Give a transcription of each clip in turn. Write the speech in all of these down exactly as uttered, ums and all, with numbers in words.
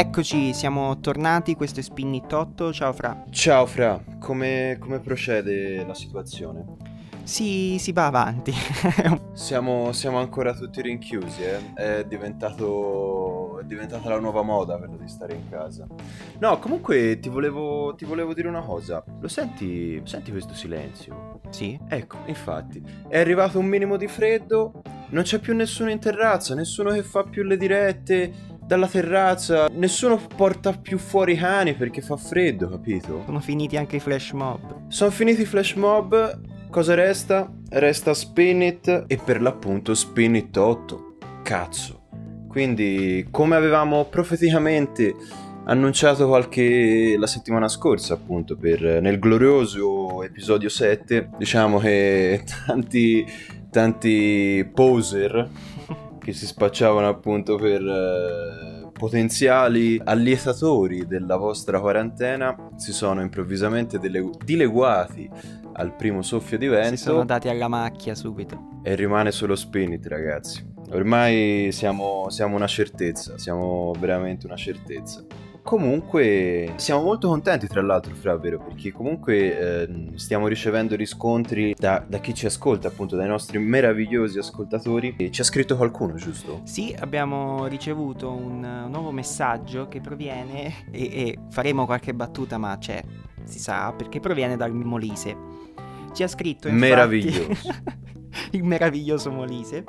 Eccoci, siamo tornati, questo è Spinnit otto, ciao Fra. Ciao Fra, come, come procede la situazione? Si, si va avanti. siamo, siamo ancora tutti rinchiusi, eh? È diventato, è diventata la nuova moda quello di stare in casa. No, comunque ti volevo, ti volevo dire una cosa, lo senti, senti questo silenzio? Sì. Ecco, infatti, è arrivato un minimo di freddo, non c'è più nessuno in terrazza, nessuno che fa più le dirette dalla terrazza, nessuno porta più fuori i cani perché fa freddo, capito? Sono finiti anche i flash mob. Sono finiti i flash mob, cosa resta? Resta Spinnit e per l'appunto Spinnit otto, cazzo. Quindi come avevamo profeticamente annunciato qualche la settimana scorsa appunto per nel glorioso episodio sette, diciamo che tanti, tanti poser che si spacciavano appunto per eh, potenziali allietatori della vostra quarantena si sono improvvisamente dele- dileguati al primo soffio di vento. Si sono dati alla macchia subito. E rimane solo Spinnit, ragazzi. Ormai siamo, siamo una certezza, siamo veramente una certezza. Comunque siamo molto contenti tra l'altro, Fra, vero? Perché comunque eh, stiamo ricevendo riscontri da, da chi ci ascolta, appunto dai nostri meravigliosi ascoltatori. E ci ha scritto qualcuno, giusto? Sì, abbiamo ricevuto un nuovo messaggio che proviene e, e faremo qualche battuta, ma c'è, si sa, perché proviene dal Molise. Ci ha scritto infatti, meraviglioso. Il meraviglioso Molise.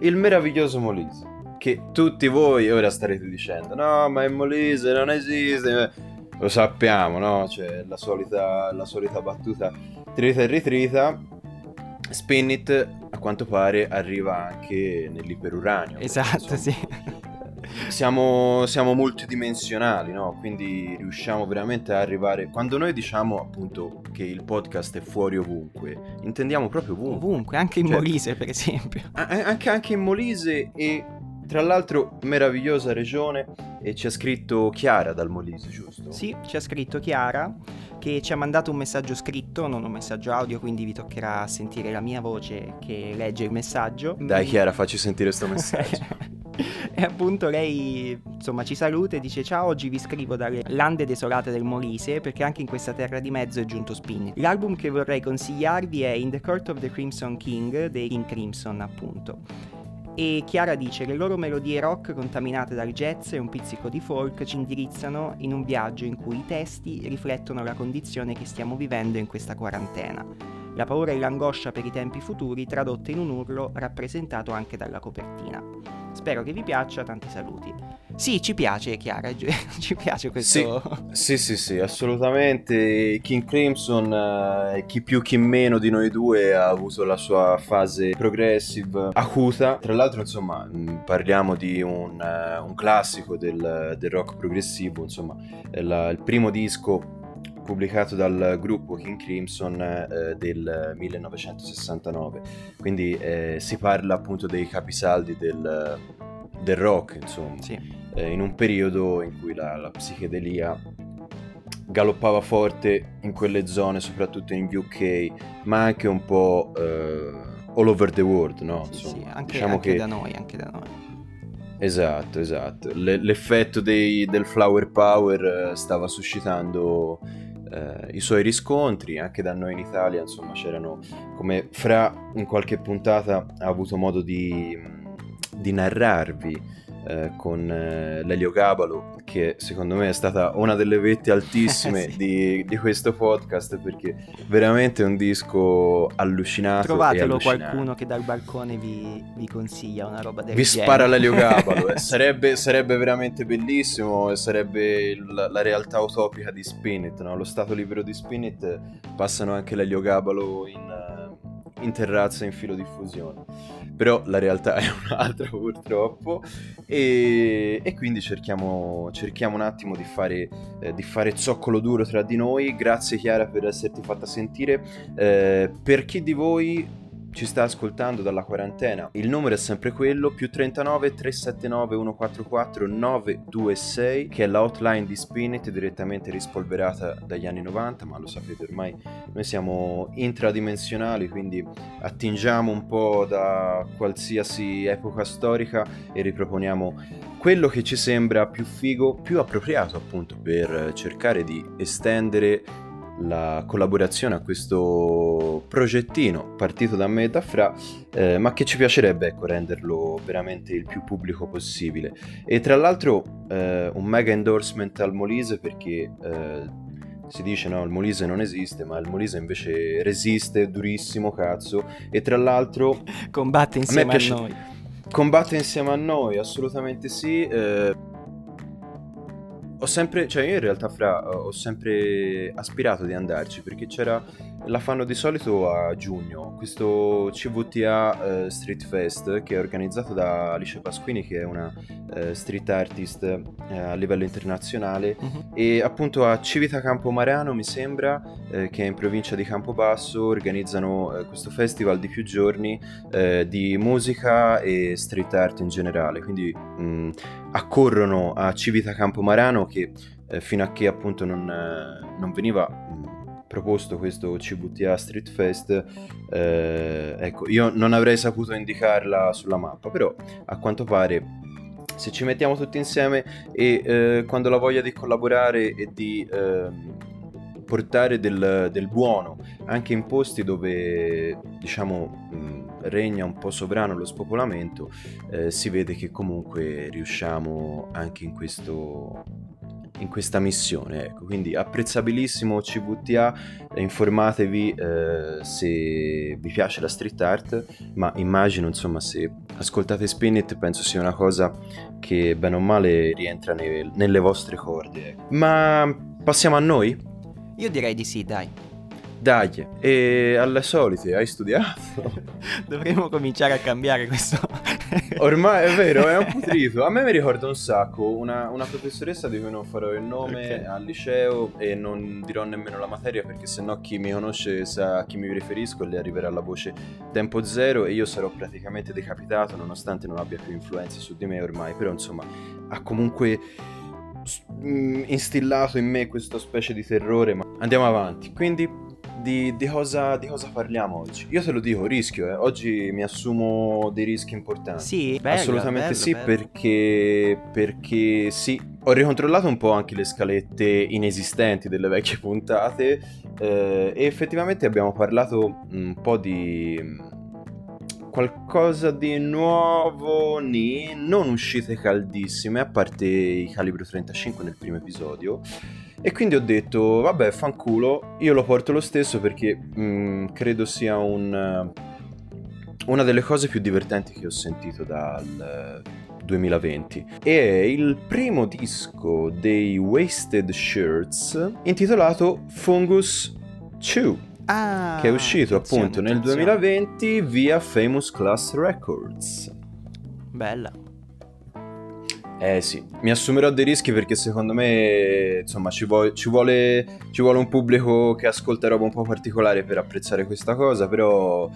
Il meraviglioso Molise. Che tutti voi ora starete dicendo no, ma il Molise non esiste, lo sappiamo, no? Cioè la solita, la solita battuta trita e ritrita. Spinnit a quanto pare arriva anche nell'iperuranio. Esatto, sì. Siamo, siamo multidimensionali, no? Quindi riusciamo veramente a arrivare. Quando noi diciamo appunto che il podcast è fuori ovunque, intendiamo proprio ovunque, ovunque anche in, cioè, Molise per esempio, a- anche, anche in Molise. E tra l'altro meravigliosa regione, e ci ha scritto Chiara dal Molise, giusto? Sì, ci ha scritto Chiara che ci ha mandato un messaggio scritto, non un messaggio audio, quindi vi toccherà sentire la mia voce che legge il messaggio. Dai Chiara, facci sentire sto messaggio. E appunto lei insomma ci saluta e dice: ciao, oggi vi scrivo dalle lande desolate del Molise perché anche in questa terra di mezzo è giunto Spinnit. L'album che vorrei consigliarvi è In the Court of the Crimson King dei King Crimson, appunto. E Chiara dice: le loro melodie rock contaminate dal jazz e un pizzico di folk ci indirizzano in un viaggio in cui i testi riflettono la condizione che stiamo vivendo in questa quarantena, la paura e l'angoscia per i tempi futuri tradotte in un urlo rappresentato anche dalla copertina. Spero che vi piaccia, tanti saluti. Sì, ci piace Chiara, ci piace questo. Sì, sì, sì, sì, assolutamente. King Crimson, eh, chi più chi meno di noi due ha avuto la sua fase progressive acuta. Tra l'altro, insomma, parliamo di un, uh, un classico del, del rock progressivo, insomma, la, il primo disco pubblicato dal gruppo King Crimson eh, del millenovecentosessantanove. Quindi eh, si parla appunto dei capisaldi del, del rock, insomma, sì. eh, in un periodo in cui la, la psichedelia galoppava forte in quelle zone, soprattutto in U K, ma anche un po' eh, all over the world, no? Sì, insomma, sì, anche, diciamo anche che... da noi, anche da noi. Esatto, esatto. L- l'effetto dei, del flower power eh, stava suscitando eh, i suoi riscontri anche da noi in Italia. Insomma, c'erano, come Fra in qualche puntata ha avuto modo di, di narrarvi eh, con eh, l'eliogabalo, che secondo me è stata una delle vette altissime sì. di, di questo podcast, perché veramente è un disco allucinato. Trovatelo qualcuno che dal balcone vi, vi consiglia una roba del vi genere. Vi spara l'eliogabalo, eh. sarebbe, sarebbe veramente bellissimo, e sarebbe la, la realtà utopica di Spinnit, no? Lo stato libero di Spinnit, passano anche l'eliogabalo in, in terrazza in filo di fusione. Però la realtà è un'altra purtroppo, e, e quindi cerchiamo, cerchiamo un attimo di fare, eh, di fare zoccolo duro tra di noi. Grazie Chiara per esserti fatta sentire. Eh, per chi di voi ci sta ascoltando dalla quarantena, il numero è sempre quello, più trentanove, trecentosettantanove, centoquarantaquattro, novecentoventisei, che è la hotline di Spinnit, direttamente rispolverata dagli anni novanta, ma lo sapete ormai, noi siamo intradimensionali, quindi attingiamo un po' da qualsiasi epoca storica e riproponiamo quello che ci sembra più figo, più appropriato appunto per cercare di estendere la collaborazione a questo progettino partito da me e da Fra, eh, ma che ci piacerebbe, ecco, renderlo veramente il più pubblico possibile. E tra l'altro eh, un mega endorsement al Molise, perché eh, si dice no, il Molise non esiste, ma il Molise invece resiste durissimo, cazzo, e tra l'altro combatte insieme a, a noi combatte insieme a noi, assolutamente sì. eh, Ho sempre, cioè io in realtà, Fra, ho sempre aspirato di andarci, perché c'era, la fanno di solito a giugno, questo C V T A eh, Street Fest, che è organizzato da Alice Pasquini, che è una eh, street artist eh, a livello internazionale, mm-hmm. e appunto a Civita Campomarano, mi sembra, eh, che è in provincia di Campobasso, organizzano eh, questo festival di più giorni eh, di musica e street art in generale, quindi mh, accorrono a Civita Campomarano, che eh, fino a che appunto non, eh, non veniva mh, proposto questo C V T A Street Fest, eh, ecco, io non avrei saputo indicarla sulla mappa, però a quanto pare se ci mettiamo tutti insieme e eh, quando la voglia di collaborare e di eh, portare del, del buono anche in posti dove diciamo mh, regna un po' sovrano lo spopolamento, eh, si vede che comunque riusciamo anche in questo, in questa missione, ecco. Quindi apprezzabilissimo C V T A, informatevi eh, se vi piace la street art, ma immagino insomma se ascoltate Spinnit penso sia una cosa che bene o male rientra ne- nelle vostre corde, ecco. Ma passiamo a noi? Io direi di sì, dai. Dai, e alle solite, hai studiato? Dovremmo cominciare a cambiare questo. Ormai è vero, è un putrito. A me mi ricorda un sacco una, una professoressa di cui non farò il nome, okay. al liceo, e non dirò nemmeno la materia, perché sennò chi mi conosce sa a chi mi riferisco e le arriverà la voce tempo zero e io sarò praticamente decapitato, nonostante non abbia più influenze su di me ormai. Però insomma ha comunque instillato in me questa specie di terrore. Ma andiamo avanti, quindi Di, di, cosa, di cosa parliamo oggi? Io te lo dico, rischio, eh. Oggi mi assumo dei rischi importanti. Sì, bello, assolutamente bello, sì, bello. Perché, perché sì, ho ricontrollato un po' anche le scalette inesistenti delle vecchie puntate eh, e effettivamente abbiamo parlato un po' di qualcosa di nuovo, ni, non uscite caldissime, a parte i Calibro trentacinque nel primo episodio. E quindi ho detto, vabbè, fanculo, io lo porto lo stesso, perché mh, credo sia un, una delle cose più divertenti che ho sentito dal duemilaventi. È il primo disco dei Wasted Shirts, intitolato Fungus due. Ah, che è uscito appunto nel duemilaventi via Famous Class Records. Bella. Eh sì, mi assumerò dei rischi, perché secondo me insomma ci, vo- ci, vuole, ci vuole un pubblico che ascolta roba un po' particolare per apprezzare questa cosa. Però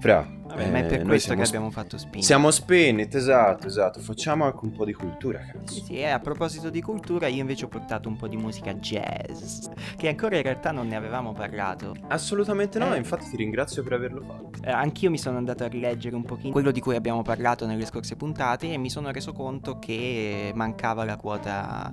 Fra, vabbè, eh, ma è per questo che sp- abbiamo fatto Spinnit. Siamo Spinnit, esatto, esatto. Facciamo anche un po' di cultura, cazzo. Sì, sì, a proposito di cultura, io invece ho portato un po' di musica jazz, che ancora in realtà non ne avevamo parlato. Assolutamente no, eh, infatti ti ringrazio per averlo fatto. Eh, anch'io mi sono andato a rileggere un pochino quello di cui abbiamo parlato nelle scorse puntate e mi sono reso conto che mancava la quota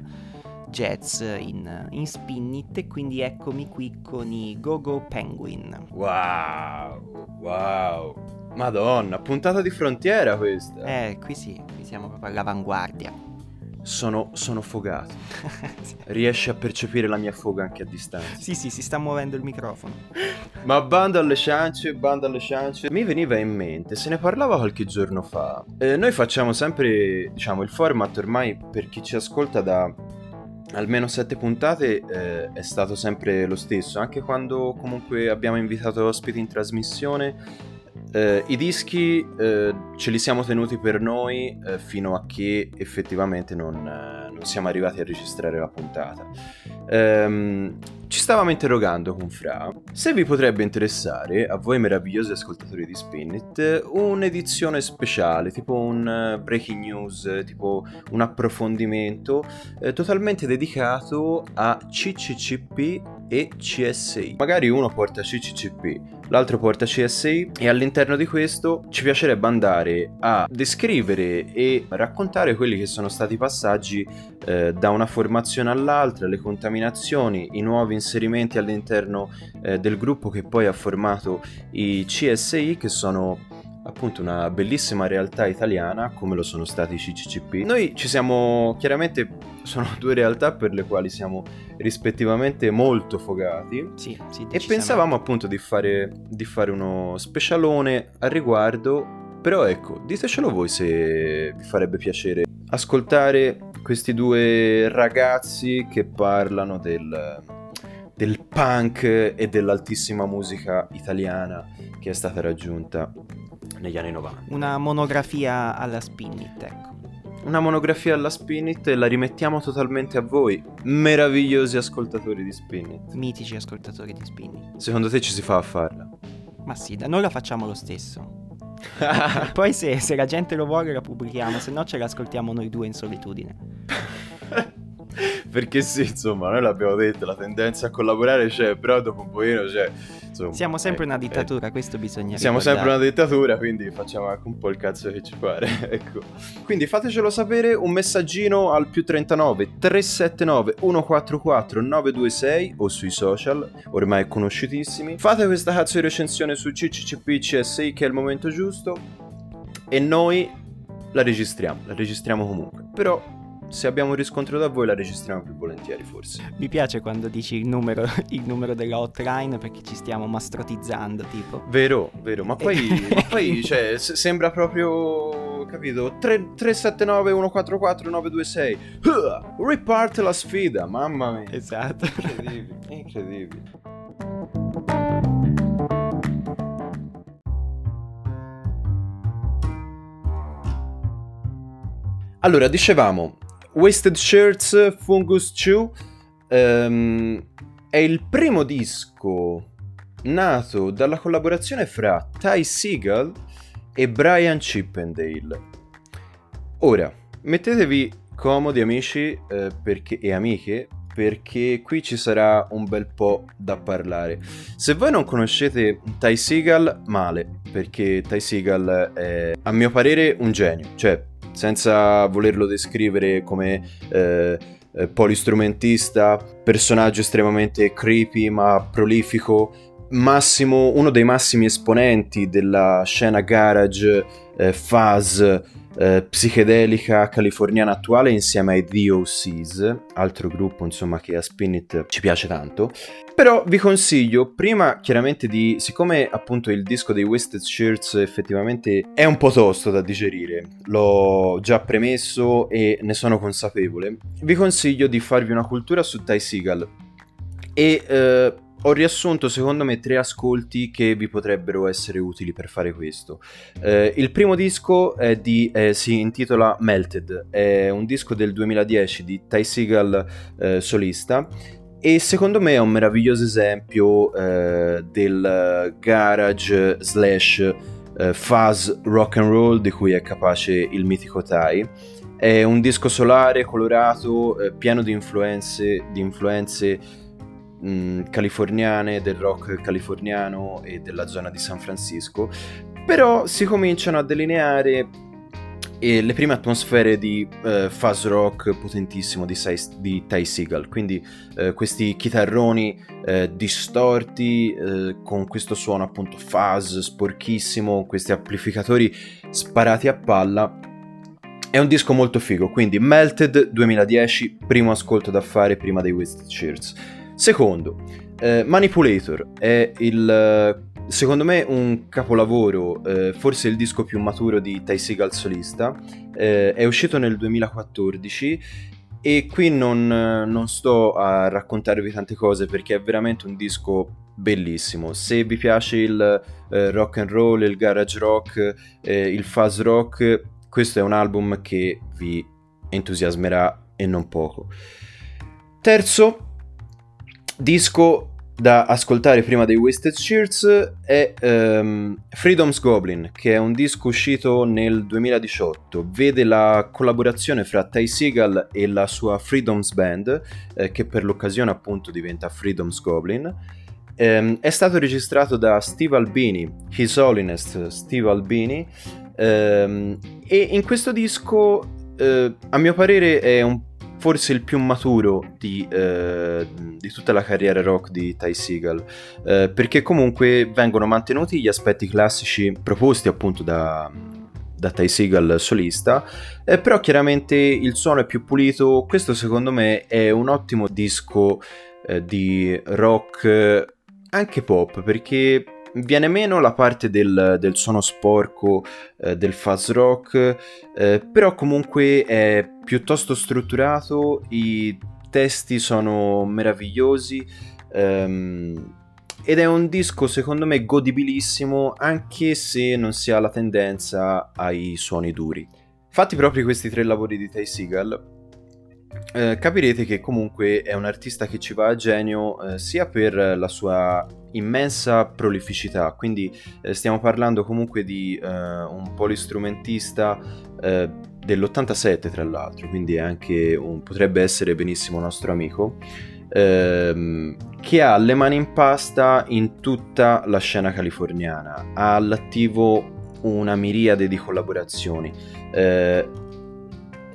jazz in, in Spinnit, e quindi eccomi qui con i Gogo Penguin. Wow, wow, madonna, puntata di frontiera questa. Eh, qui sì, qui siamo proprio all'avanguardia. Sono, sono fogato. Sì. Riesci a percepire la mia foga anche a distanza. Sì, sì, si sta muovendo il microfono. Ma bando alle ciance, bando alle ciance. Mi veniva in mente, se ne parlava qualche giorno fa. Eh, noi facciamo sempre, diciamo, il format ormai, per chi ci ascolta da almeno sette puntate eh, è stato sempre lo stesso, anche quando comunque abbiamo invitato ospiti in trasmissione. eh, I dischi eh, ce li siamo tenuti per noi eh, fino a che effettivamente non, eh, non siamo arrivati a registrare la puntata. ehm, Ci stavamo interrogando con Fra se vi potrebbe interessare, a voi meravigliosi ascoltatori di Spinnit, un'edizione speciale, tipo un breaking news, tipo un approfondimento eh, totalmente dedicato a C C C P e C S I. Magari uno porta C C C P, l'altro porta C S I, e all'interno di questo ci piacerebbe andare a descrivere e raccontare quelli che sono stati i passaggi eh, da una formazione all'altra, le contaminazioni, i nuovi inserimenti all'interno eh, del gruppo che poi ha formato i C S I, che sono appunto una bellissima realtà italiana come lo sono stati i C C C P. Noi ci siamo, chiaramente sono due realtà per le quali siamo rispettivamente molto fogati, sì, sì, e pensavamo appunto di fare, di fare uno specialone al riguardo. Però ecco, ditecelo voi se vi farebbe piacere ascoltare questi due ragazzi che parlano del, del punk e dell'altissima musica italiana che è stata raggiunta negli anni novanta. Una monografia alla Spinnit, ecco. Una monografia alla Spinnit, e la rimettiamo totalmente a voi, meravigliosi ascoltatori di Spinnit. Mitici ascoltatori di Spinnit. Secondo te ci si fa a farla? Ma sì, da noi la facciamo lo stesso. Poi se, se la gente lo vuole la pubblichiamo, se no ce la ascoltiamo noi due in solitudine. Perché sì, insomma, noi l'abbiamo detto, la tendenza a collaborare c'è, però dopo un pochino c'è. Insomma, siamo sempre eh, una dittatura, eh, questo bisogna siamo ricordare. Sempre una dittatura, quindi facciamo anche un po' il cazzo che ci pare, ecco. Quindi fatecelo sapere, un messaggino al più trentanove, trecentosettantanove, centoquarantaquattro, novecentoventisei o sui social, ormai conosciutissimi. Fate questa cazzo di recensione su C C C P, C S I, che è il momento giusto, e noi la registriamo, la registriamo comunque, però... se abbiamo un riscontro da voi la registriamo più volentieri, forse. Mi piace quando dici il numero, il numero della hotline, perché ci stiamo mastrotizzando, tipo. Vero, vero, ma poi, ma poi cioè, se- sembra proprio, capito, tre sette nove uno quattro quattro nove due sei. Uh, riparte la sfida, mamma mia. Esatto. Incredibile, incredibile. Allora, dicevamo... Wasted Shirt, Fungus due, um, è il primo disco nato dalla collaborazione fra Ty Segall e Brian Chippendale. Ora, mettetevi comodi amici eh, perché, e amiche, perché qui ci sarà un bel po' da parlare. Se voi non conoscete Ty Segall, male, perché Ty Segall è, a mio parere, un genio, cioè... senza volerlo descrivere come eh, polistrumentista, personaggio estremamente creepy ma prolifico, massimo, uno dei massimi esponenti della scena garage, eh, fuzz, eh, psichedelica californiana attuale, insieme ai DOSes, altro gruppo insomma che a Spinnit ci piace tanto. Però vi consiglio, prima chiaramente di... siccome appunto il disco dei Wasted Shirts effettivamente è un po' tosto da digerire, l'ho già premesso e ne sono consapevole, vi consiglio di farvi una cultura su Ty Segall. E eh, ho riassunto secondo me tre ascolti che vi potrebbero essere utili per fare questo. Eh, il primo disco è di, eh, si intitola Melted, è un disco del duemiladieci di Ty Segall eh, solista, e secondo me è un meraviglioso esempio eh, del garage slash eh, fuzz rock and roll di cui è capace il mitico Ty. È un disco solare, colorato, eh, pieno di influenze, di influenze mh, californiane, del rock californiano e della zona di San Francisco, però si cominciano a delineare e le prime atmosfere di eh, fuzz rock potentissimo di, di Ty Segall, quindi eh, questi chitarroni eh, distorti eh, con questo suono appunto fuzz sporchissimo, questi amplificatori sparati a palla. È un disco molto figo, quindi Melted duemiladieci, primo ascolto da fare prima dei Wasted Shirts. Secondo, eh, Manipulator è il... secondo me un capolavoro, eh, forse il disco più maturo di Ty Segall solista, eh, è uscito nel duemilaquattordici e qui non, non sto a raccontarvi tante cose perché è veramente un disco bellissimo. Se vi piace il eh, rock and roll, il garage rock, eh, il fuzz rock, questo è un album che vi entusiasmerà e non poco. Terzo disco da ascoltare prima dei Wasted Shirt è um, Freedom's Goblin, che è un disco uscito nel duemiladiciotto. Vede la collaborazione fra Ty Segall e la sua Freedom's Band, eh, che per l'occasione appunto diventa Freedom's Goblin. Um, è stato registrato da Steve Albini, His Holiness Steve Albini, um, e in questo disco uh, a mio parere è un forse il più maturo di, eh, di tutta la carriera rock di Ty Segall, eh, perché comunque vengono mantenuti gli aspetti classici proposti appunto da, da Ty Segall solista, eh, però chiaramente il suono è più pulito. Questo secondo me è un ottimo disco eh, di rock anche pop, perché viene meno la parte del, del suono sporco, eh, del fuzz rock, eh, però comunque è piuttosto strutturato, i testi sono meravigliosi, ehm, ed è un disco secondo me godibilissimo, anche se non si ha la tendenza ai suoni duri. Fatti proprio questi tre lavori di Ty Segall, Eh, capirete che comunque è un artista che ci va a genio, eh, sia per la sua immensa prolificità, quindi eh, stiamo parlando comunque di eh, un polistrumentista eh, dell'ottantasette tra l'altro, quindi è anche un, potrebbe essere benissimo nostro amico, ehm, che ha le mani in pasta in tutta la scena californiana, ha all'attivo una miriade di collaborazioni. eh,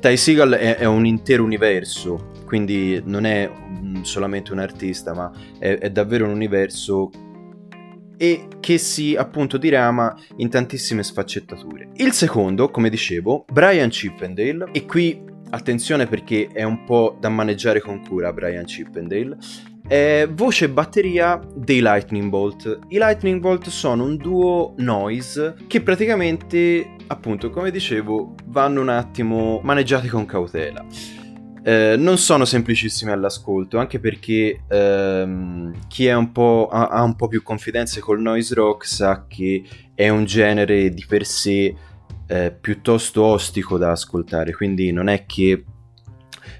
Ty Segall è, è un intero universo, quindi non è solamente un artista, ma è, è davvero un universo e che si appunto dirama in tantissime sfaccettature. Il secondo, come dicevo, Brian Chippendale, e qui attenzione perché è un po' da maneggiare con cura Brian Chippendale, è voce e batteria dei Lightning Bolt. I Lightning Bolt sono un duo noise che praticamente, appunto, come dicevo, vanno un attimo maneggiati con cautela. Eh, non sono semplicissimi all'ascolto, anche perché ehm, chi è un po' ha, ha un po' più confidenze col noise rock sa che è un genere di per sé eh, piuttosto ostico da ascoltare, quindi non è che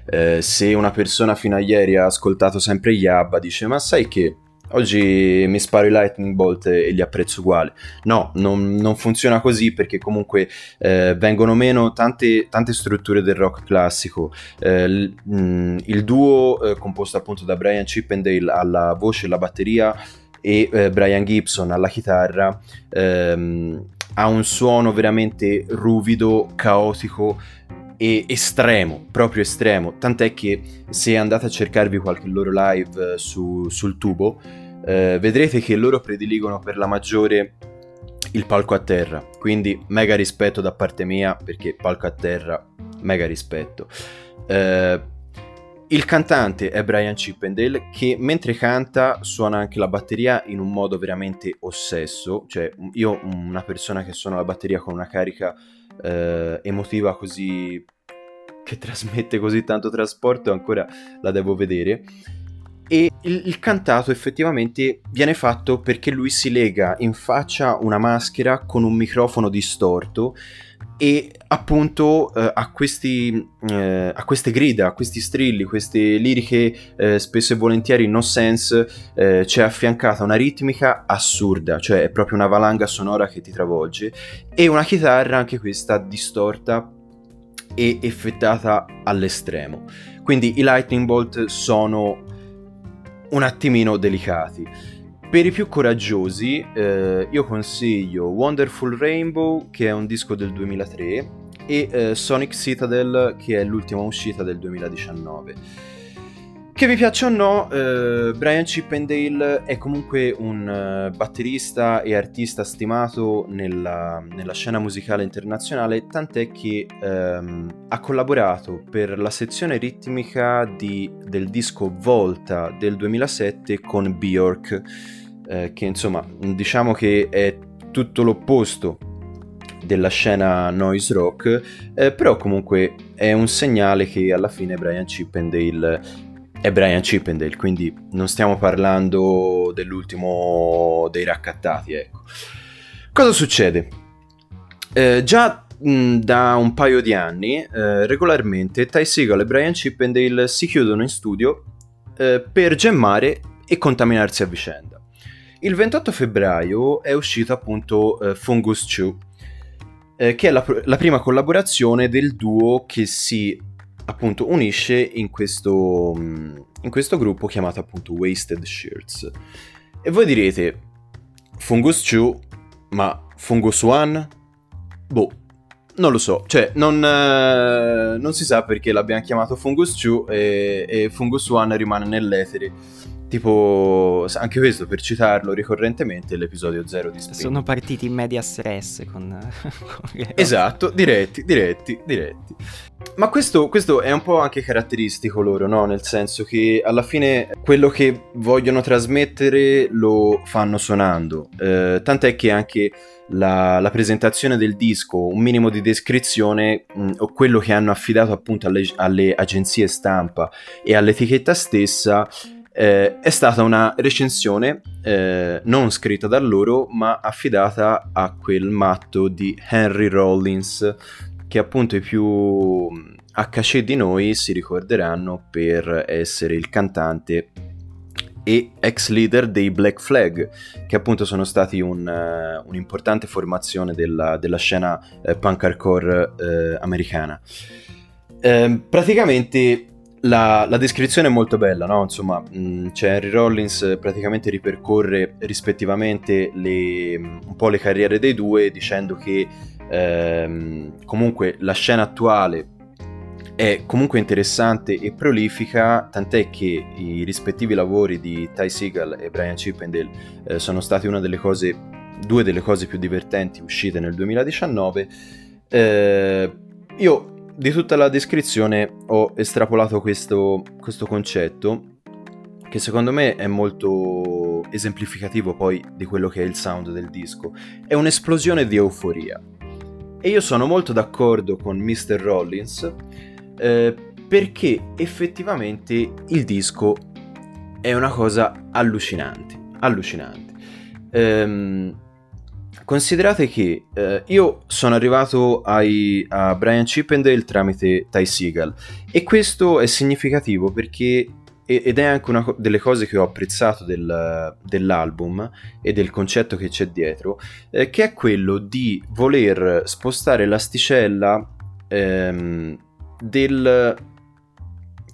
eh, se una persona fino a ieri ha ascoltato sempre gli ABBA dice ma sai che oggi mi sparo i Lightning Bolt e li apprezzo uguali. No, non, non funziona così, perché comunque eh, vengono meno tante, tante strutture del rock classico. Eh, l, mh, il duo eh, composto appunto da Brian Chippendale alla voce e alla batteria e eh, Brian Gibson alla chitarra ehm, ha un suono veramente ruvido, caotico e estremo, proprio estremo, tant'è che se andate a cercarvi qualche loro live su, sul tubo eh, vedrete che loro prediligono per la maggiore il palco a terra, quindi mega rispetto da parte mia, perché palco a terra, mega rispetto. Eh, il cantante è Brian Chippendale, che mentre canta suona anche la batteria in un modo veramente ossesso, cioè io una persona che suona la batteria con una carica Eh, emotiva così, che trasmette così tanto trasporto, ancora la devo vedere. E il, il cantato effettivamente viene fatto perché lui si lega in faccia una maschera con un microfono distorto e appunto eh, a, questi, eh, a queste grida, a questi strilli, queste liriche eh, spesso e volentieri no sense, eh, c'è affiancata una ritmica assurda, cioè è proprio una valanga sonora che ti travolge, e una chitarra anche questa distorta e effettata all'estremo. Quindi i Lightning Bolt sono un attimino delicati. Per i più coraggiosi eh, io consiglio Wonderful Rainbow, che è un disco del duemilatré, e eh, Sonic Citadel, che è l'ultima uscita del duemiladiciannove. Che vi piaccia o no, eh, Brian Chippendale è comunque un uh, batterista e artista stimato nella, nella scena musicale internazionale, tant'è che ehm, ha collaborato per la sezione ritmica di, del disco Volta del duemilasette con Björk, eh, che insomma diciamo che è tutto l'opposto della scena noise rock, eh, però comunque è un segnale che alla fine Brian Chippendale è Brian Chippendale, quindi non stiamo parlando dell'ultimo dei raccattati, ecco. Cosa succede? Eh, già mh, da un paio di anni, eh, regolarmente Ty Segall e Brian Chippendale si chiudono in studio eh, per gemmare e contaminarsi a vicenda. Il ventotto febbraio è uscito appunto eh, Fungus due, eh, che è la, la prima collaborazione del duo che si appunto unisce in questo, in questo gruppo chiamato appunto Wasted Shirts. E voi direte, Fungus due, ma Fungus uno? Boh, non lo so, cioè non, eh, non si sa perché l'abbiamo chiamato Fungus due e, e Fungus uno rimane nell'etere. Tipo, anche questo per citarlo ricorrentemente, l'episodio zero di Spinnit. Sono partiti in media stress con... con esatto, diretti, diretti, diretti. Ma questo, questo è un po' anche caratteristico loro, no? Nel senso che alla fine quello che vogliono trasmettere lo fanno suonando. Eh, tant'è che anche la, la presentazione del disco, un minimo di descrizione, mh, o quello che hanno affidato appunto alle, alle agenzie stampa e all'etichetta stessa... Eh, è stata una recensione eh, non scritta da loro ma affidata a quel matto di Henry Rollins, che appunto i più acca ci di noi si ricorderanno per essere il cantante e ex leader dei Black Flag, che appunto sono stati un, uh, un'importante formazione della, della scena uh, punk hardcore uh, americana. Eh, praticamente La, la descrizione è molto bella, no? Insomma, mh, cioè Henry Rollins praticamente ripercorre rispettivamente le, un po' le carriere dei due, dicendo che ehm, comunque la scena attuale è comunque interessante e prolifica, tant'è che i rispettivi lavori di Ty Segall e Brian Chippendale eh, sono stati una delle cose, due delle cose più divertenti uscite nel duemiladiciannove. Eh, io... Di tutta la descrizione ho estrapolato questo, questo concetto, che secondo me è molto esemplificativo poi di quello che è il sound del disco. È un'esplosione di euforia. E io sono molto d'accordo con mister Rollins, eh, perché effettivamente il disco è una cosa allucinante. Allucinante. Ehm... Considerate che eh, io sono arrivato ai, a Brian Chippendale tramite Ty Segall, e questo è significativo perché, ed è anche una delle cose che ho apprezzato del, dell'album e del concetto che c'è dietro, eh, che è quello di voler spostare l'asticella ehm, del...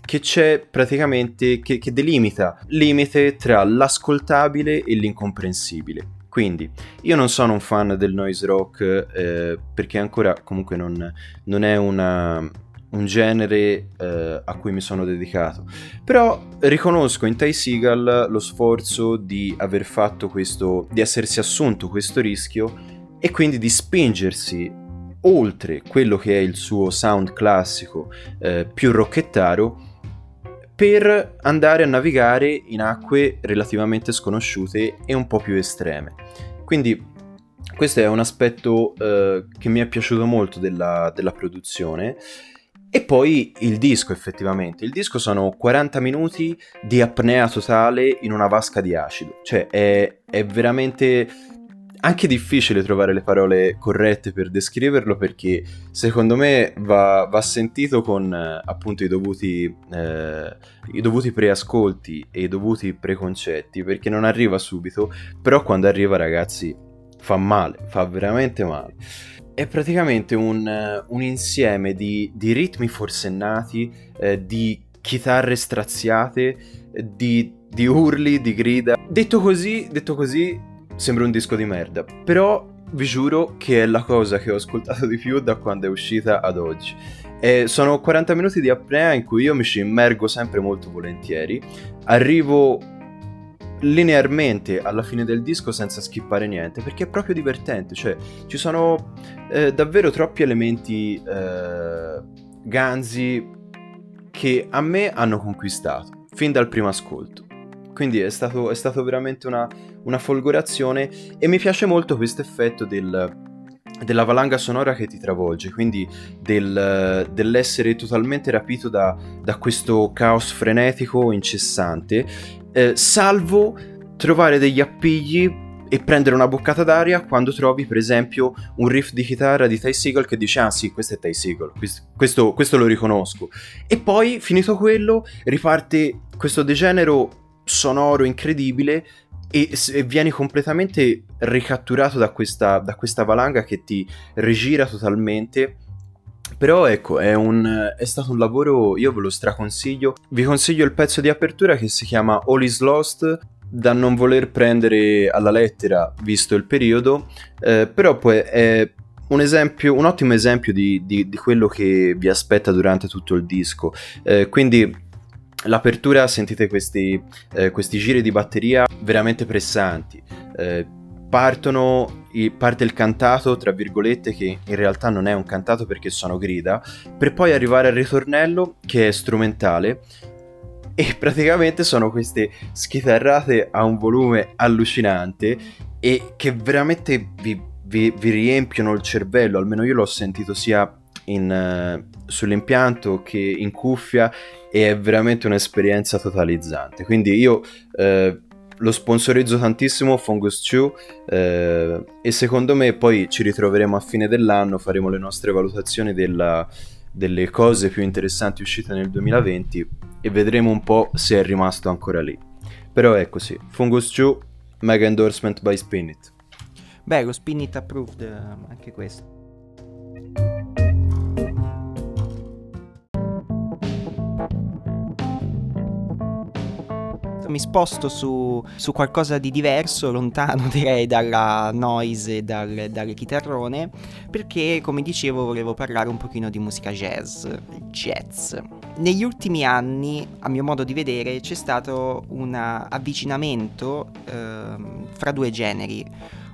che c'è praticamente, che, che delimita limite tra l'ascoltabile e l'incomprensibile. Quindi, io non sono un fan del noise rock eh, perché ancora comunque non, non è una, un genere eh, a cui mi sono dedicato, però riconosco in Ty Segall lo sforzo di aver fatto questo, di essersi assunto questo rischio e quindi di spingersi oltre quello che è il suo sound classico eh, più rockettaro, per andare a navigare in acque relativamente sconosciute e un po' più estreme. Quindi questo è un aspetto eh, che mi è piaciuto molto della, della produzione. E poi il disco, effettivamente. Il disco sono quaranta minuti di apnea totale in una vasca di acido. Cioè è, è veramente... anche difficile trovare le parole corrette per descriverlo, perché secondo me va, va sentito con eh, appunto i dovuti, eh, i dovuti preascolti e i dovuti preconcetti, perché non arriva subito, però quando arriva, ragazzi, fa male, fa veramente male. È praticamente un, un insieme di, di ritmi forsennati, eh, di chitarre straziate, di, di urli, di grida. Detto così, detto così... sembra un disco di merda, però vi giuro che è la cosa che ho ascoltato di più da quando è uscita ad oggi. E sono quaranta minuti di apnea in cui io mi ci immergo sempre molto volentieri, arrivo linearmente alla fine del disco senza skippare niente, perché è proprio divertente, cioè ci sono eh, davvero troppi elementi eh, ganzi che a me hanno conquistato, fin dal primo ascolto. Quindi è stato, è stato veramente una, una folgorazione, e mi piace molto questo effetto del, della valanga sonora che ti travolge, quindi del, dell'essere totalmente rapito da, da questo caos frenetico incessante, eh, salvo trovare degli appigli e prendere una boccata d'aria quando trovi per esempio un riff di chitarra di Ty Segall che dice ah sì, questo è Ty Segall, questo, questo lo riconosco, e poi finito quello riparte questo degenero sonoro incredibile e, e vieni completamente ricatturato da questa, da questa valanga che ti rigira totalmente. Però ecco, è, un, è stato un lavoro, io ve lo straconsiglio. Vi consiglio il pezzo di apertura che si chiama All Is Lost, da non voler prendere alla lettera visto il periodo, eh, però poi è un esempio, un ottimo esempio di, di, di quello che vi aspetta durante tutto il disco. Eh, quindi l'apertura, sentite questi, eh, questi giri di batteria veramente pressanti. Eh, partono, parte il cantato, tra virgolette, che in realtà non è un cantato perché sono grida, per poi arrivare al ritornello che è strumentale, e praticamente sono queste schitarrate a un volume allucinante e che veramente vi, vi, vi riempiono il cervello. Almeno io l'ho sentito sia in, uh, sull'impianto che in cuffia, e è veramente un'esperienza totalizzante. Quindi io uh, lo sponsorizzo tantissimo, Fungus due, eh, e secondo me poi ci ritroveremo a fine dell'anno, faremo le nostre valutazioni della, delle cose più interessanti uscite nel duemilaventi e vedremo un po' se è rimasto ancora lì. Però ecco sì, Fungus due, mega endorsement by Spinnit. Beh, lo Spinnit approved anche questo. Mi sposto su, su qualcosa di diverso, lontano direi dalla noise e dal, dal chitarrone, perché come dicevo volevo parlare un pochino di musica jazz, jazz. Negli ultimi anni, a mio modo di vedere, c'è stato un avvicinamento eh, fra due generi,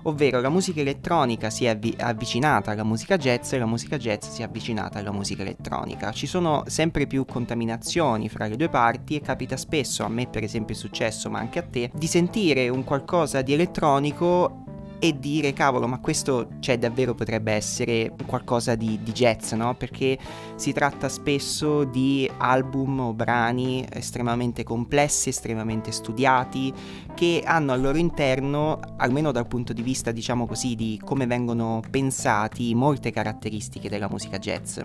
ovvero la musica elettronica si è avvi- avvicinata alla musica jazz e la musica jazz si è avvicinata alla musica elettronica. Ci sono sempre più contaminazioni fra le due parti e capita spesso, a me per esempio è successo ma anche a te, di sentire un qualcosa di elettronico e dire cavolo, ma questo cioè davvero potrebbe essere qualcosa di, di jazz, no? Perché si tratta spesso di album o brani estremamente complessi, estremamente studiati, che hanno al loro interno, almeno dal punto di vista diciamo così di come vengono pensati, molte caratteristiche della musica jazz.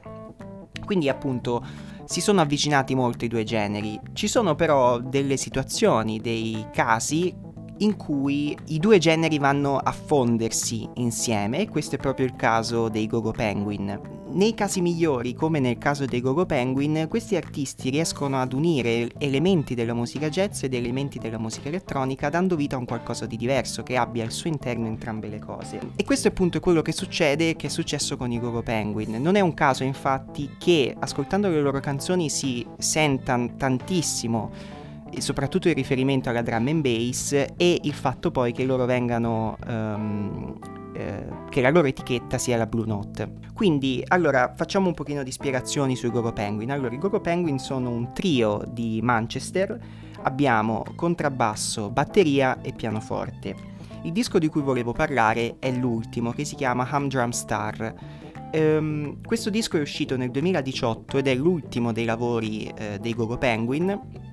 Quindi appunto si sono avvicinati molto i due generi. Ci sono però delle situazioni, dei casi in cui i due generi vanno a fondersi insieme, e questo è proprio il caso dei Gogo Penguin. Nei casi migliori, come nel caso dei Gogo Penguin, questi artisti riescono ad unire elementi della musica jazz ed elementi della musica elettronica, dando vita a un qualcosa di diverso che abbia al suo interno entrambe le cose. E questo è appunto quello che succede, che è successo con i Gogo Penguin. Non è un caso infatti che ascoltando le loro canzoni si sentan tantissimo soprattutto il riferimento alla drum and bass e il fatto poi che loro vengano um, eh, che la loro etichetta sia la Blue Note. Quindi allora facciamo un pochino di spiegazioni sui Gogo Penguin. Allora i Gogo Penguin sono un trio di Manchester, abbiamo contrabbasso, batteria e pianoforte. Il disco di cui volevo parlare è l'ultimo, che si chiama Humdrum Star. Um, questo disco è uscito nel duemiladiciotto ed è l'ultimo dei lavori eh, dei Gogo Penguin.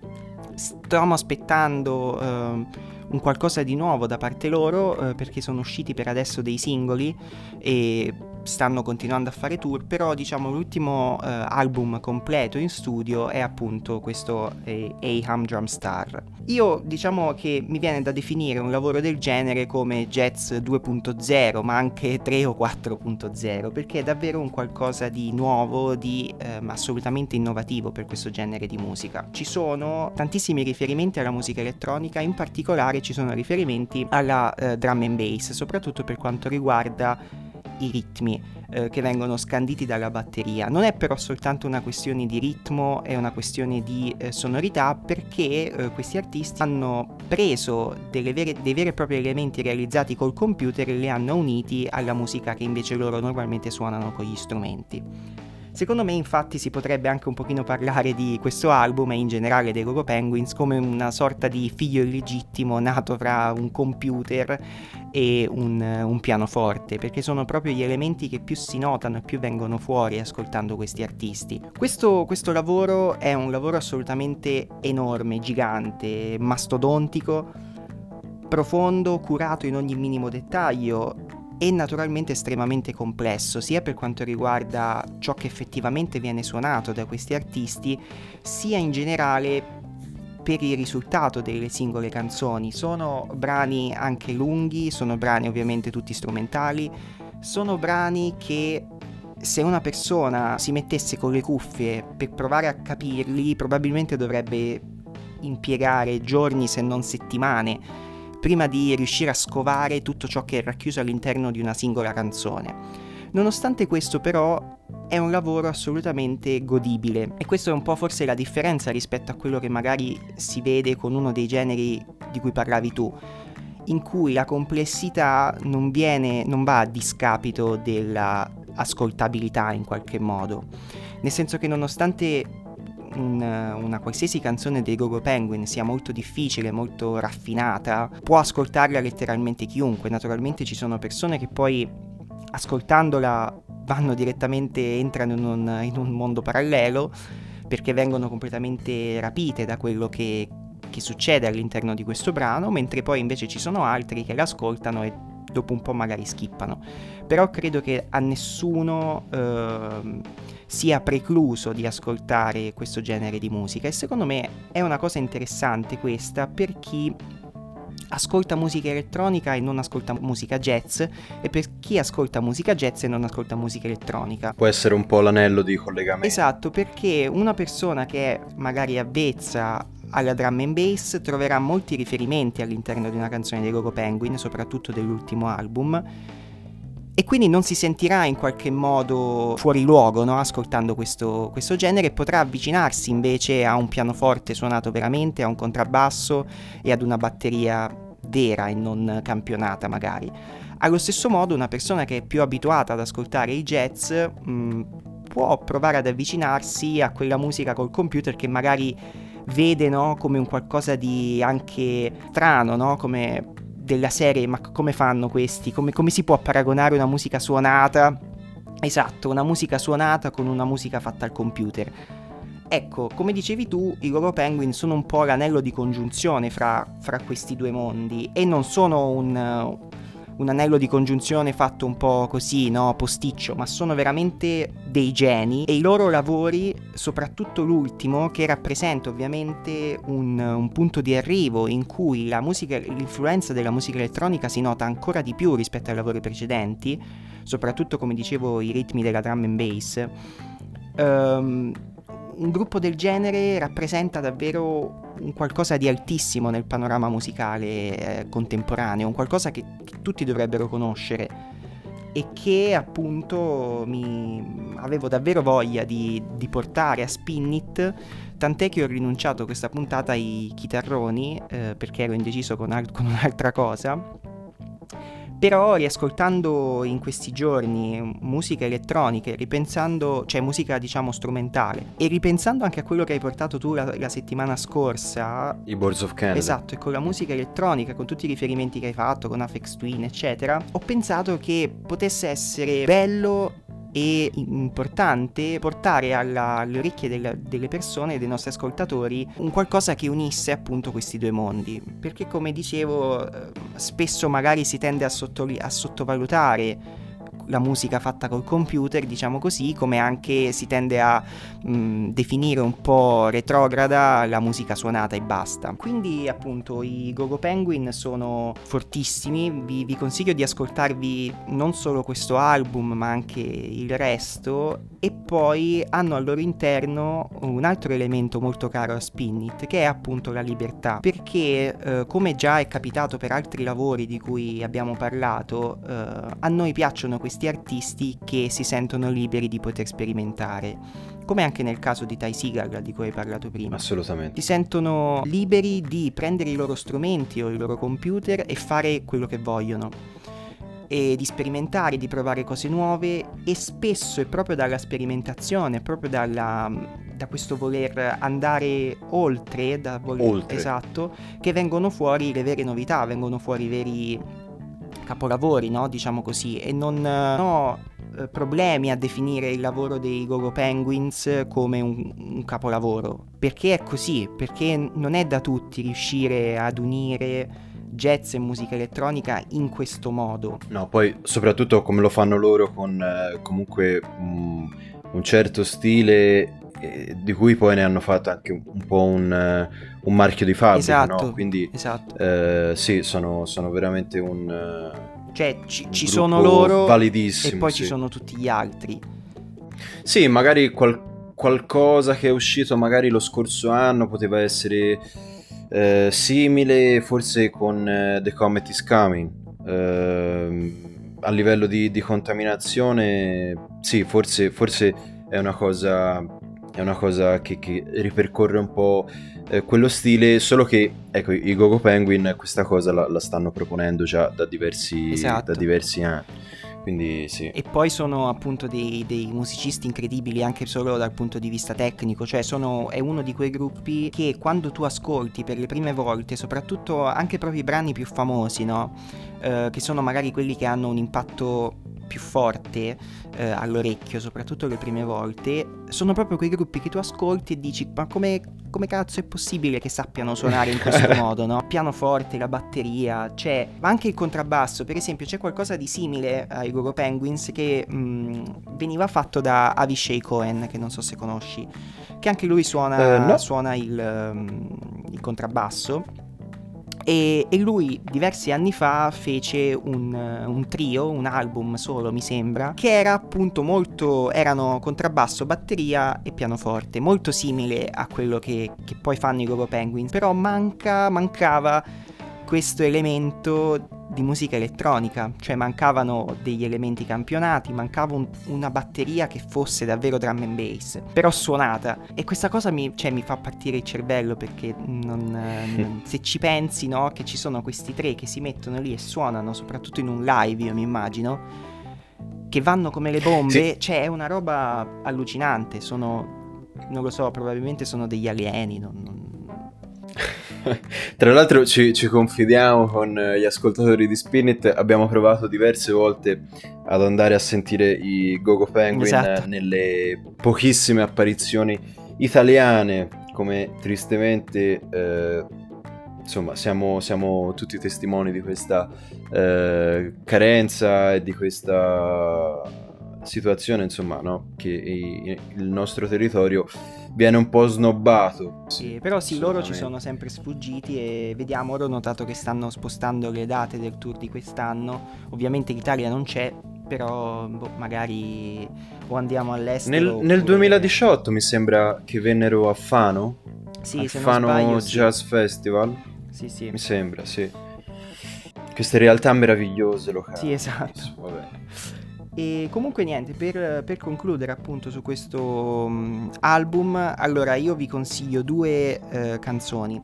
Stiamo aspettando eh, un qualcosa di nuovo da parte loro, eh, perché sono usciti per adesso dei singoli e stanno continuando a fare tour, però diciamo l'ultimo eh, album completo in studio è appunto questo eh, A Humdrum Star. Io diciamo che mi viene da definire un lavoro del genere come jazz due punto zero, ma anche tre o quattro punto zero, perché è davvero un qualcosa di nuovo, di eh, assolutamente innovativo per questo genere di musica. Ci sono tantissimi riferimenti alla musica elettronica, in particolare ci sono riferimenti alla eh, drum and bass, soprattutto per quanto riguarda i ritmi eh, che vengono scanditi dalla batteria. Non è però soltanto una questione di ritmo, è una questione di eh, sonorità, perché eh, questi artisti hanno preso delle vere, dei veri e propri elementi realizzati col computer e li hanno uniti alla musica che invece loro normalmente suonano con gli strumenti. Secondo me infatti si potrebbe anche un pochino parlare di questo album e in generale dei Gogo Penguins come una sorta di figlio illegittimo nato fra un computer e un, un pianoforte, perché sono proprio gli elementi che più si notano e più vengono fuori ascoltando questi artisti. Questo, questo lavoro è un lavoro assolutamente enorme, gigante, mastodontico, profondo, curato in ogni minimo dettaglio, è naturalmente estremamente complesso, sia per quanto riguarda ciò che effettivamente viene suonato da questi artisti, sia in generale per il risultato delle singole canzoni. Sono brani anche lunghi, sono brani ovviamente tutti strumentali, sono brani che se una persona si mettesse con le cuffie per provare a capirli probabilmente dovrebbe impiegare giorni se non settimane prima di riuscire a scovare tutto ciò che è racchiuso all'interno di una singola canzone. Nonostante questo però è un lavoro assolutamente godibile, e questo è un po' forse la differenza rispetto a quello che magari si vede con uno dei generi di cui parlavi tu, in cui la complessità non viene, non va a discapito della ascoltabilità in qualche modo, nel senso che nonostante una, una qualsiasi canzone dei Gogo Penguin sia molto difficile, molto raffinata, può ascoltarla letteralmente chiunque. Naturalmente ci sono persone che poi ascoltandola vanno direttamente, entrano in un, in un mondo parallelo perché vengono completamente rapite da quello che, che succede all'interno di questo brano, mentre poi invece ci sono altri che l'ascoltano e dopo un po' magari skippano. Però credo che a nessuno eh, sia precluso di ascoltare questo genere di musica, e secondo me è una cosa interessante questa per chi ascolta musica elettronica e non ascolta musica jazz, e per chi ascolta musica jazz e non ascolta musica elettronica. Può essere un po' l'anello di collegamento. Esatto, perché una persona che è magari avvezza alla drum and bass troverà molti riferimenti all'interno di una canzone dei Gogo Penguin, soprattutto dell'ultimo album, e quindi non si sentirà in qualche modo fuori luogo, no? Ascoltando questo, questo genere, potrà avvicinarsi invece a un pianoforte suonato veramente, a un contrabbasso e ad una batteria vera e non campionata magari. Allo stesso modo una persona che è più abituata ad ascoltare i jazz mh, può provare ad avvicinarsi a quella musica col computer che magari vede, no? Come un qualcosa di anche strano, no? Come della serie, ma come fanno questi? Come, come si può paragonare una musica suonata? Esatto, una musica suonata con una musica fatta al computer. Ecco, come dicevi tu, i Gogo Penguin sono un po' l'anello di congiunzione fra, fra questi due mondi, e non sono un, un anello di congiunzione fatto un po' così, no? Posticcio, ma sono veramente dei geni, e i loro lavori, soprattutto l'ultimo, che rappresenta ovviamente un, un punto di arrivo in cui la musica, l'influenza della musica elettronica si nota ancora di più rispetto ai lavori precedenti, soprattutto, come dicevo, i ritmi della drum and bass. Um, un gruppo del genere rappresenta davvero un qualcosa di altissimo nel panorama musicale eh, contemporaneo, un qualcosa che, che tutti dovrebbero conoscere, e che appunto mi avevo davvero voglia di, di portare a Spinnit, tant'è che ho rinunciato questa puntata ai chitarroni eh, perché ero indeciso con, al- con un'altra cosa. Però riascoltando in questi giorni musica elettronica, ripensando, cioè musica diciamo strumentale, e ripensando anche a quello che hai portato tu la, la settimana scorsa, i Birds of Canada. Esatto, e con la musica elettronica, con tutti i riferimenti che hai fatto, con Aphex Twin eccetera, ho pensato che potesse essere bello e importante portare alla, alle orecchie della, delle persone e dei nostri ascoltatori un qualcosa che unisse appunto questi due mondi, perché come dicevo spesso magari si tende a, sottoli- a sottovalutare la musica fatta col computer, diciamo così, come anche si tende a mh, definire un po' retrograda la musica suonata e basta. Quindi appunto i Gogo Penguin sono fortissimi, vi, vi consiglio di ascoltarvi non solo questo album ma anche il resto, e poi hanno al loro interno un altro elemento molto caro a Spinnit, che è appunto la libertà, perché eh, come già è capitato per altri lavori di cui abbiamo parlato, eh, a noi piacciono questi artisti che si sentono liberi di poter sperimentare, come anche nel caso di Ty Segall di cui hai parlato prima. Assolutamente. Si sentono liberi di prendere i loro strumenti o i loro computer e fare quello che vogliono, e di sperimentare, di provare cose nuove, e spesso è proprio dalla sperimentazione, proprio dalla, da questo voler andare oltre, da voler, oltre. Esatto, che vengono fuori le vere novità, vengono fuori i veri capolavori, no? Diciamo così, e non ho eh, problemi a definire il lavoro dei Gogo Penguins come un, un capolavoro, perché è così, perché non è da tutti riuscire ad unire jazz e musica elettronica in questo modo. No, poi soprattutto come lo fanno loro, con eh, comunque mh, un certo stile eh, di cui poi ne hanno fatto anche un, un po' un, un marchio di fabbrica, esatto, no? Quindi esatto. eh, sì, sono, sono veramente un cioè ci, ci un sono loro e poi sì. Ci sono tutti gli altri, sì, magari qual- qualcosa che è uscito magari lo scorso anno poteva essere eh, simile, forse con eh, The Comet is Coming. eh, A livello di, di contaminazione, sì, forse, forse è una cosa, è una cosa che, che ripercorre un po' eh, quello stile, solo che ecco, i Gogo Penguin questa cosa la, la stanno proponendo già da diversi, esatto. da diversi anni. Quindi, sì. E poi sono appunto dei, dei musicisti incredibili anche solo dal punto di vista tecnico, cioè sono, è uno di quei gruppi che quando tu ascolti per le prime volte, soprattutto anche proprio i brani più famosi, no? Eh, che sono magari quelli che hanno un impatto più forte eh, all'orecchio, soprattutto le prime volte, sono proprio quei gruppi che tu ascolti e dici ma come, come cazzo è possibile che sappiano suonare in questo modo, no? Pianoforte, la batteria, c'è, ma anche il contrabbasso, per esempio, c'è qualcosa di simile ai Gogo Penguins che mh, veniva fatto da Avishai Cohen, che non so se conosci, che anche lui suona, uh, no. suona il, um, il contrabbasso. E, e lui diversi anni fa fece un, un trio, un album solo mi sembra, che era appunto molto, erano contrabbasso, batteria e pianoforte, molto simile a quello che, che poi fanno i Gogo Penguin, però manca, mancava questo elemento di musica elettronica, cioè mancavano degli elementi campionati, mancava un, una batteria che fosse davvero drum and bass, però suonata, e questa cosa mi, cioè, mi fa partire il cervello, perché non, non, se ci pensi, no, che ci sono questi tre che si mettono lì e suonano, soprattutto in un live, io mi immagino, che vanno come le bombe, sì. Cioè è una roba allucinante, sono, non lo so, probabilmente sono degli alieni, non, non tra l'altro ci, ci confidiamo con gli ascoltatori di Spinnit, abbiamo provato diverse volte ad andare a sentire i Gogo Penguin, esatto. Nelle pochissime apparizioni italiane, come tristemente eh, insomma siamo, siamo tutti testimoni di questa eh, carenza e di questa situazione, insomma, no? Che i, il nostro territorio viene un po' snobbato. Sì, però sì, loro ci sono sempre sfuggiti e vediamo, ho notato che stanno spostando le date del tour di quest'anno. Ovviamente l'Italia non c'è, però boh, magari o andiamo all'estero. Nel, oppure... nel duemiladiciotto mi sembra che vennero a Fano, sì, a se Fano non sbaglio, Jazz sì. Festival. Sì, sì. Mi sembra, sì. Queste realtà meravigliose locali. Sì, esatto. Vabbè. E comunque niente, per, per concludere appunto su questo um, album, allora io vi consiglio due uh, canzoni,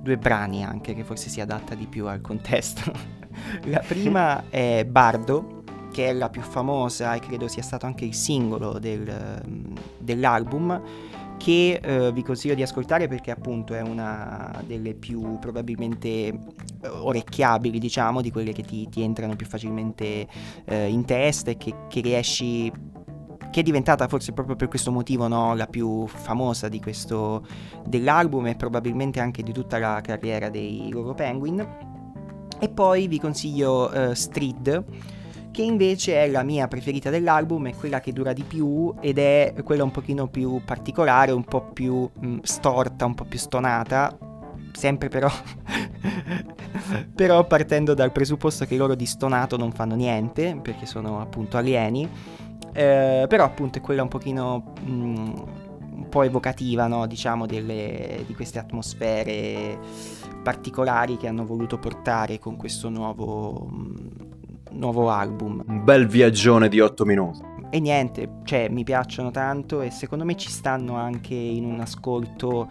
due brani anche, che forse si adatta di più al contesto. La prima è Bardo, che è la più famosa e credo sia stato anche il singolo del, um, dell'album, che eh, vi consiglio di ascoltare perché appunto è una delle più probabilmente orecchiabili, diciamo, di quelle che ti, ti entrano più facilmente eh, in testa e che, che riesci, che è diventata forse proprio per questo motivo, no, la più famosa di questo, dell'album e probabilmente anche di tutta la carriera dei Gogo Penguin. E poi vi consiglio eh, Strid, che invece è la mia preferita dell'album, è quella che dura di più ed è quella un pochino più particolare, un po' più mh, storta, un po' più stonata, sempre però però partendo dal presupposto che loro di stonato non fanno niente, perché sono appunto alieni, eh, però appunto è quella un pochino mh, un po' evocativa, no? Diciamo delle, di queste atmosfere particolari che hanno voluto portare con questo nuovo... Mh, nuovo album. Un bel viaggione di otto minuti. E niente, cioè mi piacciono tanto e secondo me ci stanno anche in un ascolto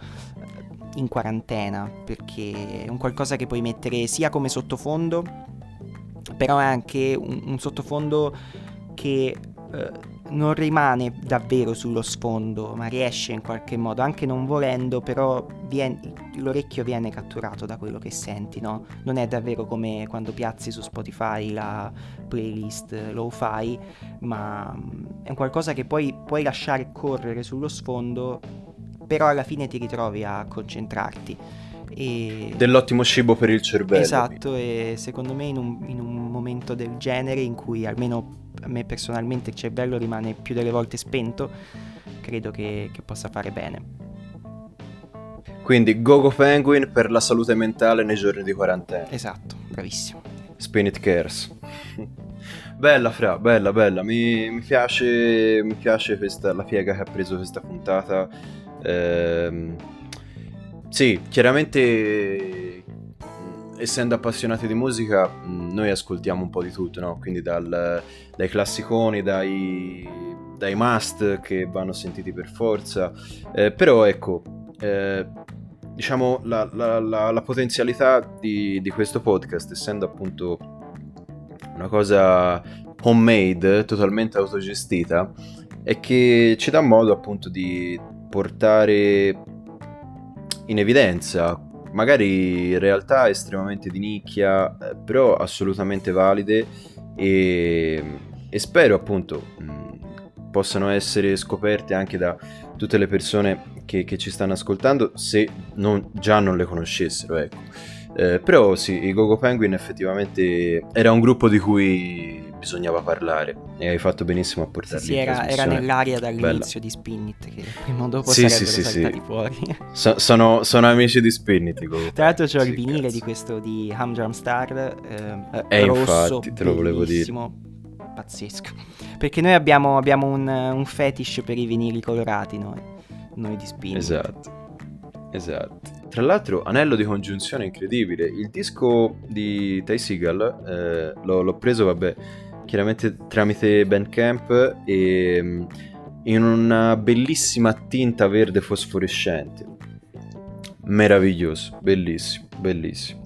in quarantena, perché è un qualcosa che puoi mettere sia come sottofondo, però è anche un, un sottofondo che eh, non rimane davvero sullo sfondo, ma riesce in qualche modo, anche non volendo, però viene, l'orecchio viene catturato da quello che senti, no? Non è davvero come quando piazzi su Spotify la playlist lo-fi, ma è un qualcosa che poi puoi lasciare correre sullo sfondo, però alla fine ti ritrovi a concentrarti. E... dell'ottimo cibo per il cervello. Esatto, quindi. E secondo me in un, in un momento del genere in cui almeno a me personalmente il cervello rimane più delle volte spento, credo che, che possa fare bene. Quindi Gogo Penguin per la salute mentale nei giorni di quarantena. Esatto, bravissimo. Spinnit Cares. Bella Fra, bella, bella. Mi, mi piace, mi piace questa, la piega che ha preso questa puntata. Ehm, sì, chiaramente, essendo appassionati di musica, noi ascoltiamo un po' di tutto, no? Quindi dal, dai classiconi, dai, dai must che vanno sentiti per forza. Eh, però ecco, eh, diciamo la, la, la, la potenzialità di, di questo podcast, essendo appunto una cosa homemade, totalmente autogestita, è che ci dà modo appunto di portare in evidenza magari realtà estremamente di nicchia, però assolutamente valide, e, e spero appunto mh, possano essere scoperte anche da tutte le persone che, che ci stanno ascoltando, se non, già non le conoscessero, ecco. Eh, però sì, i Gogo Penguin effettivamente era un gruppo di cui bisognava parlare, e hai fatto benissimo a portarli sì, sì, in era, era nell'aria dall'inizio. Bella. Di Spinnit, che prima o dopo sì, sarebbero sì, saltati sì. fuori. So, sono, sono amici di Spinnit. Tra l'altro c'ho sì, il vinile cazzo. di questo di Humdrum Star, eh, eh, rosso, infatti, te lo volevo dire. Pazzesco, perché noi abbiamo, abbiamo un, un fetish per i vinili colorati, noi, noi di Spinnit. Esatto. Esatto. Tra l'altro, anello di congiunzione incredibile. Il disco di Ty Segall eh, l'ho, l'ho preso, vabbè, chiaramente tramite Bandcamp, e in una bellissima tinta verde fosforescente. Meraviglioso, bellissimo, bellissimo.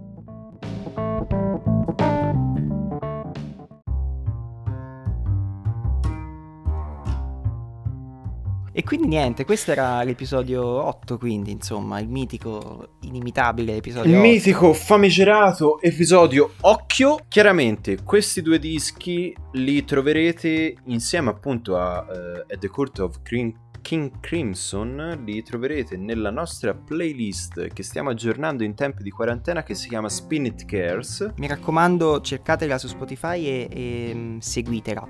E quindi niente, questo era l'episodio otto, quindi insomma il mitico, inimitabile episodio otto. Il mitico, famigerato episodio Occhio. Chiaramente questi due dischi li troverete insieme appunto a uh, At the Court of Crim- King Crimson, li troverete nella nostra playlist che stiamo aggiornando in tempi di quarantena, che si chiama Spinnit Cares. Mi raccomando, cercatela su Spotify e, e seguitela.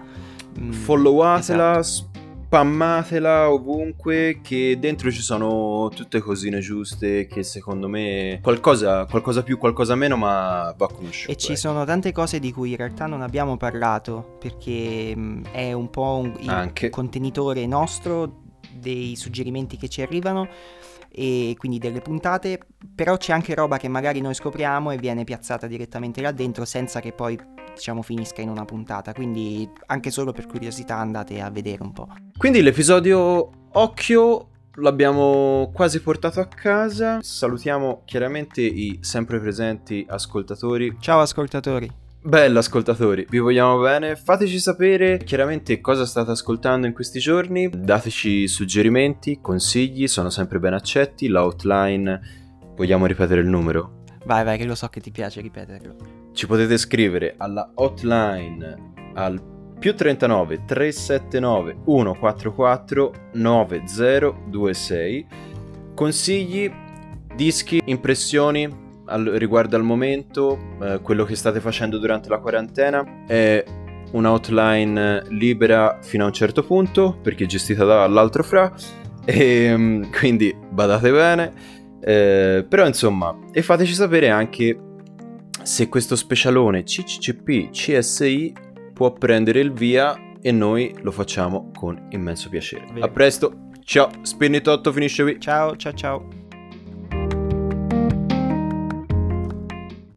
Mm, Followatela, esatto. Spammatela ovunque, che dentro ci sono tutte cosine giuste, che secondo me qualcosa, qualcosa più, qualcosa meno, ma va conosciuto. E ci eh. sono tante cose di cui in realtà non abbiamo parlato, perché è un po' un, il Anche. contenitore nostro dei suggerimenti che ci arrivano, e quindi delle puntate, però c'è anche roba che magari noi scopriamo e viene piazzata direttamente là dentro senza che poi diciamo finisca in una puntata, quindi anche solo per curiosità andate a vedere un po'. Quindi l'episodio Occhio l'abbiamo quasi portato a casa. Salutiamo chiaramente i sempre presenti ascoltatori. Ciao ascoltatori. Bello ascoltatori, vi vogliamo bene, fateci sapere chiaramente cosa state ascoltando in questi giorni, dateci suggerimenti, consigli, sono sempre ben accetti, l'outline, vogliamo ripetere il numero? Vai vai che lo so che ti piace ripeterlo. Ci potete scrivere alla hotline al più trentanove trecentosettantanove centoquarantaquattro novemiladuecentoventisei, consigli, dischi, impressioni Al, riguardo al momento, eh, quello che state facendo durante la quarantena. È un'outline libera fino a un certo punto, perché è gestita dall'altro Fra, e quindi badate bene, eh, però insomma, e fateci sapere anche se questo specialone C C C P C S I può prendere il via, e noi lo facciamo con immenso piacere. Bene. A presto, ciao. Spinnit otto finisce qui. Ciao ciao ciao.